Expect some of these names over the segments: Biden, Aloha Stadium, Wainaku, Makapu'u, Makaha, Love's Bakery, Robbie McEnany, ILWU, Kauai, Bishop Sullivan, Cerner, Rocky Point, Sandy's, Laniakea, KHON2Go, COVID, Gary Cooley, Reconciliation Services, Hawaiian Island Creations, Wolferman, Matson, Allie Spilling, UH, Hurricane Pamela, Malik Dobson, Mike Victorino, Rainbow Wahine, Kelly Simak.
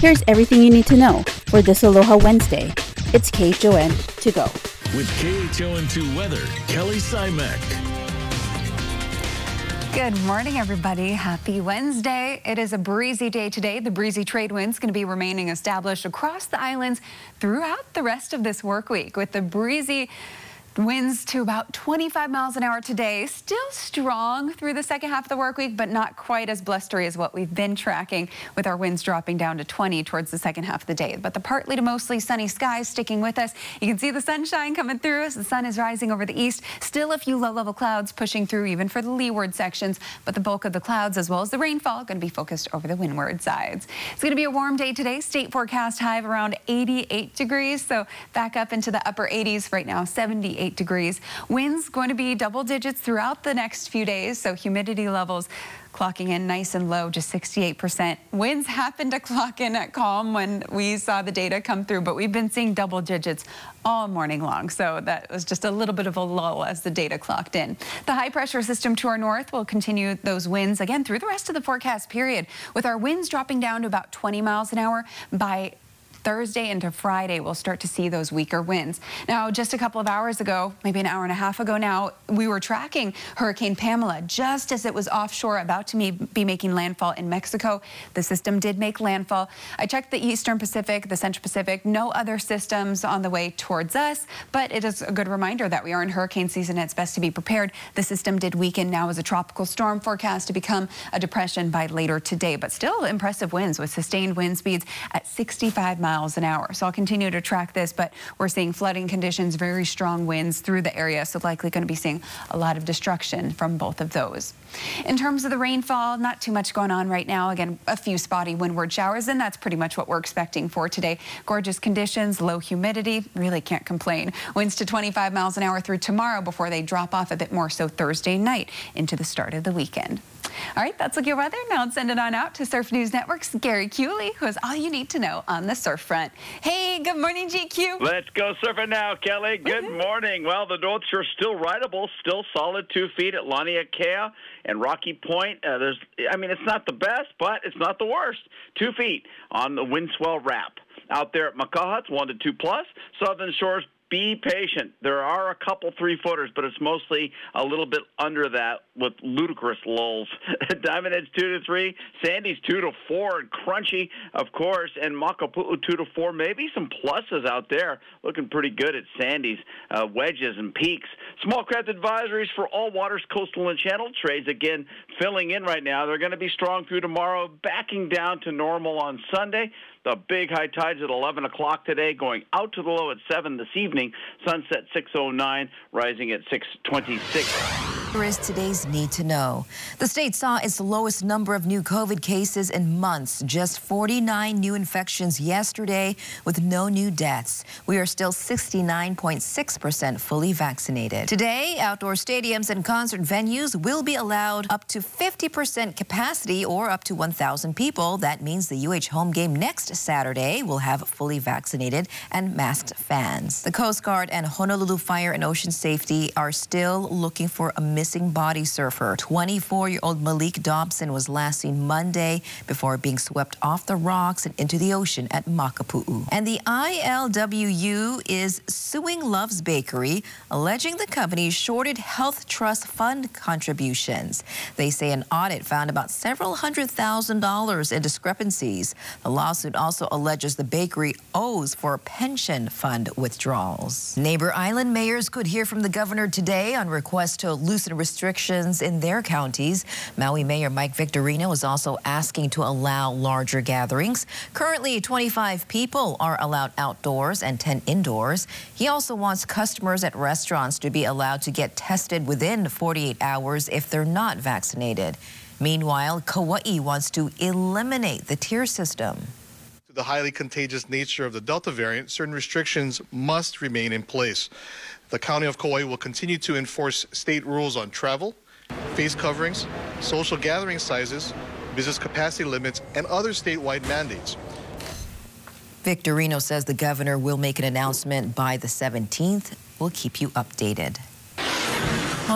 Here's everything you need to know for this Aloha Wednesday. It's KHON2Go. With KHON2 Weather, Kelly Simak. Good morning, everybody. Happy Wednesday. It is a breezy day today. The breezy trade wind's going to be remaining established across the islands throughout the rest of this work week, with the breezy winds to about 25 miles an hour today. Still strong through the second half of the work week, but not quite as blustery as what we've been tracking, with our winds dropping down to 20 towards the second half of the day. But the partly to mostly sunny skies sticking with us. You can see the sunshine coming through us. The sun is rising over the east. Still a few low-level clouds pushing through even for the leeward sections, but the bulk of the clouds as well as the rainfall going to be focused over the windward sides. It's going to be a warm day today. State forecast high of around 88 degrees, so back up into the upper 80s right now, 78 degrees. Winds going to be double digits throughout the next few days, so humidity levels clocking in nice and low, just 68%. Winds happened to clock in at calm when we saw the data come through, but we've been seeing double digits all morning long, so that was just a little bit of a lull as the data clocked in. The high pressure system to our north will continue those winds again through the rest of the forecast period, with our winds dropping down to about 20 miles an hour by Thursday into Friday. We'll start to see those weaker winds. Now, just a couple of hours ago, maybe an hour and a half ago now, we were tracking Hurricane Pamela just as it was offshore, about to be making landfall in Mexico. The system did make landfall. I checked the Eastern Pacific, the Central Pacific, no other systems on the way towards us, but it is a good reminder that we are in hurricane season. It's best to be prepared. The system did weaken now as a tropical storm, forecast to become a depression by later today, but still impressive winds with sustained wind speeds at 65 miles an hour. So I'll continue to track this, but we're seeing flooding conditions, very strong winds through the area, so likely going to be seeing a lot of destruction from both of those. In terms of the rainfall, not too much going on right now. Again, a few spotty windward showers, and that's pretty much what we're expecting for today. Gorgeous conditions, low humidity, really can't complain. Winds to 25 miles an hour through tomorrow before they drop off a bit more so Thursday night into the start of the weekend. All right, that's Look Your Weather. Now let's send it on out to Surf News Network's Gary Cooley, who has all you need to know on the surf front. Hey, good morning, GQ. Let's go surfing now, Kelly. Good morning. Well, the North Shore still rideable, still solid 2 feet at Laniakea and Rocky Point. It's not the best, but it's not the worst. 2 feet on the windswell wrap. Out there at Makaha, it's 1 to 2+. Southern Shores, be patient. There are a couple 3-footers, but it's mostly a little bit under that with ludicrous lulls. Diamond Head's 2 to 3, Sandy's 2 to 4, and crunchy, of course, and Makapu'u 2 to 4. Maybe some pluses out there, looking pretty good at Sandy's, wedges and peaks. Small craft advisories for all waters, coastal and channel trades, again, filling in right now. They're going to be strong through tomorrow, backing down to normal on Sunday. The big high tide's at 11 o'clock today, going out to the low at 7 this evening. Sunset 6:09, rising at 6:26. Here is today's Need to Know. The state saw its lowest number of new COVID cases in months, just 49 new infections yesterday with no new deaths. We are still 69.6% fully vaccinated. Today, outdoor stadiums and concert venues will be allowed up to 50% capacity or up to 1,000 people. That means the UH home game next Saturday will have fully vaccinated and masked fans. The Coast Guard and Honolulu Fire and Ocean Safety are still looking for a missing body surfer. 24-year-old Malik Dobson was last seen Monday before being swept off the rocks and into the ocean at Makapu'u. And the ILWU is suing Love's Bakery, alleging the company shorted health trust fund contributions. They say an audit found about several $100,000 in discrepancies. The lawsuit also alleges the bakery owes for pension fund withdrawals. Neighbor island mayors could hear from the governor today on requests to loosen restrictions in their counties. Maui Mayor Mike Victorino is also asking to allow larger gatherings. Currently, 25 people are allowed outdoors and 10 indoors. He also wants customers at restaurants to be allowed to get tested within 48 hours if they're not vaccinated. Meanwhile, Kauai wants to eliminate the tier system. To the highly contagious nature of the Delta variant, certain restrictions must remain in place. The County of Kauai will continue to enforce state rules on travel, face coverings, social gathering sizes, business capacity limits, and other statewide mandates. Victorino says the governor will make an announcement by the 17th. We'll keep you updated.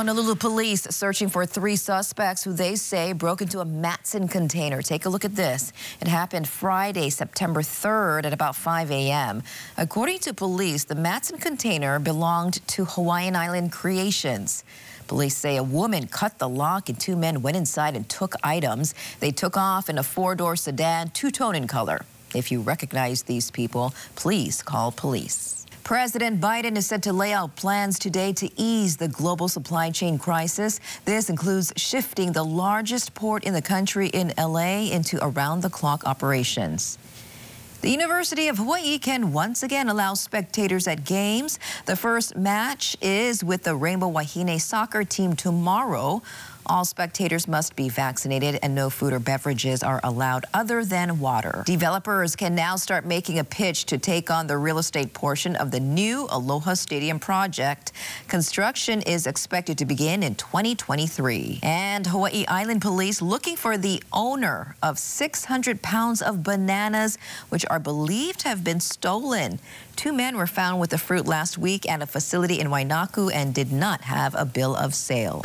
Honolulu police searching for 3 suspects who they say broke into a Matson container. Take a look at this. It happened Friday, September 3rd at about 5 a.m. According to police, the Matson container belonged to Hawaiian Island Creations. Police say a woman cut the lock and 2 men went inside and took items. They took off in a 4-door sedan, 2-tone in color. If you recognize these people, please call police. President Biden is set to lay out plans today to ease the global supply chain crisis. This includes shifting the largest port in the country in LA into around-the-clock operations. The University of Hawaii can once again allow spectators at games. The first match is with the Rainbow Wahine soccer team tomorrow. All spectators must be vaccinated and no food or beverages are allowed other than water. Developers can now start making a pitch to take on the real estate portion of the new Aloha Stadium project. Construction is expected to begin in 2023. And Hawaii Island Police looking for the owner of 600 pounds of bananas, which are believed to have been stolen. 2 men were found with the fruit last week at a facility in Wainaku and did not have a bill of sale.